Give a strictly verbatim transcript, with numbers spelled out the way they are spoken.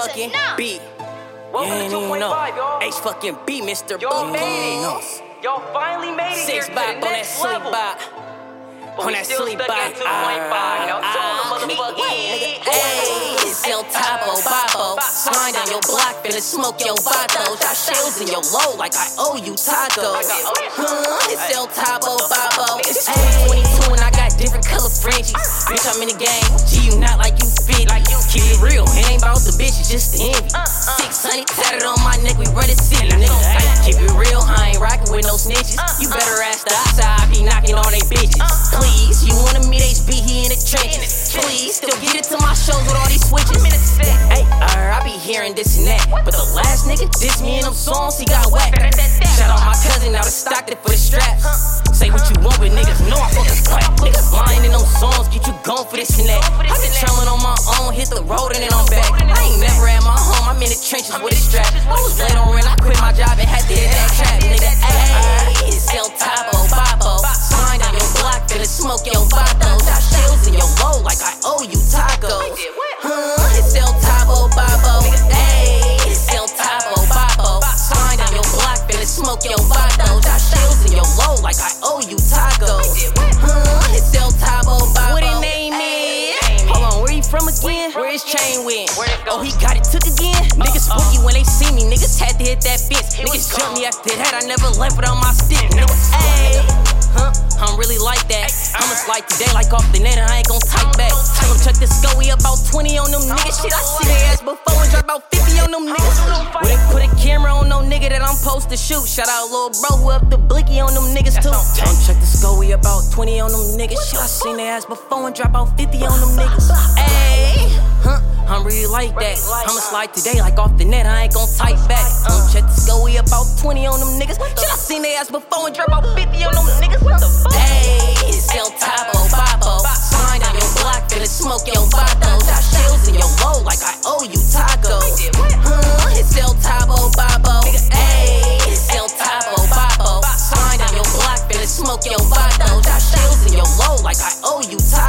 fucking B. Welcome to two point five, y'all. H fucking B, Mister B. Y'all made it. Y'all finally made it here to the next level. But we still stuck at two point five. Now tell the motherfucker. Hey, it's El Taboo Baboo. Slide on your block, finna smoke your vatos. Shot shells in your low like I owe you tacos. Huh? It's El Taboo Baboo. It's twenty twenty-two and I got different color fringes. Bitch, I'm in the game. G, you not like you fit. Like you keep it real. It ain't about the bitch, it's just the envy. six hundred tatted on my neck, we run it silly. Nigga, keep it real. I ain't rockin' with no snitches. You better ask the outside. I be knocking on they bitches. Please, you wanna meet H B, he in the trenches. Please, still get it to my shows with all these switches. Hey, I be hearing this and that, but the last nigga dissed me in them songs, he got whacked. Shout out my cousin, now the stocked it for the straps. Say what you want, but niggas know I fucking clap. Niggas lying in them songs, get you gone for this and that. I been traveling on my own, hit the road and then I'm back. I ain't never at my home, I'm in the trenches with a strap. I was late on rent, I quit my job and had to hit that trap, nigga. Ay, it's El Taboo Baboo. Slide on your block, finna smoke your vatos. Shot shells in your low like I owe you tacos. Huh? It's El Taboo Baboo. Ay, it's El Taboo Baboo. Slide on your block, finna smoke your vatos. Shot shells in your low like I owe you tacos. Huh? It's El Taboo Baboo. What his name is? Hold on, where you from again? Where his chain went? Oh, he got it took again? Niggas spooky when they see me. Niggas had to hit that bitch. Niggas jumped me after that. I never left it on my stick. Ay, huh? I'm really like that. I'ma slide today like off the net and I ain't gon' type back. Tell him check the score, we about twenty on them niggas. Shit, I see their ass before and drop about fifty on them niggas. We done put a camera on no nigga that I'm supposed to shoot. Shout out little bro who up the blicky on them niggas too. Tell him check the score, we about twenty on them niggas. Shit, I seen their ass before and drop out fifty on them niggas. Ayy, huh? I'm really like that. I'ma slide today like off the net, I ain't gon' type back. Tell him check the score, we about twenty on them niggas. Shit, I seen their ass before and drop out fifty on them niggas. What the fuck? Hey, it's El Taboo Baboo. Slide on your block, finna smoke your vatos. Shot shells in your low like I owe you tacos. Huh? It's El Taboo Baboo. Hey, it's El Taboo Baboo. Slide on your block, finna smoke your vatos. Shot shells in your low like I owe you tacos.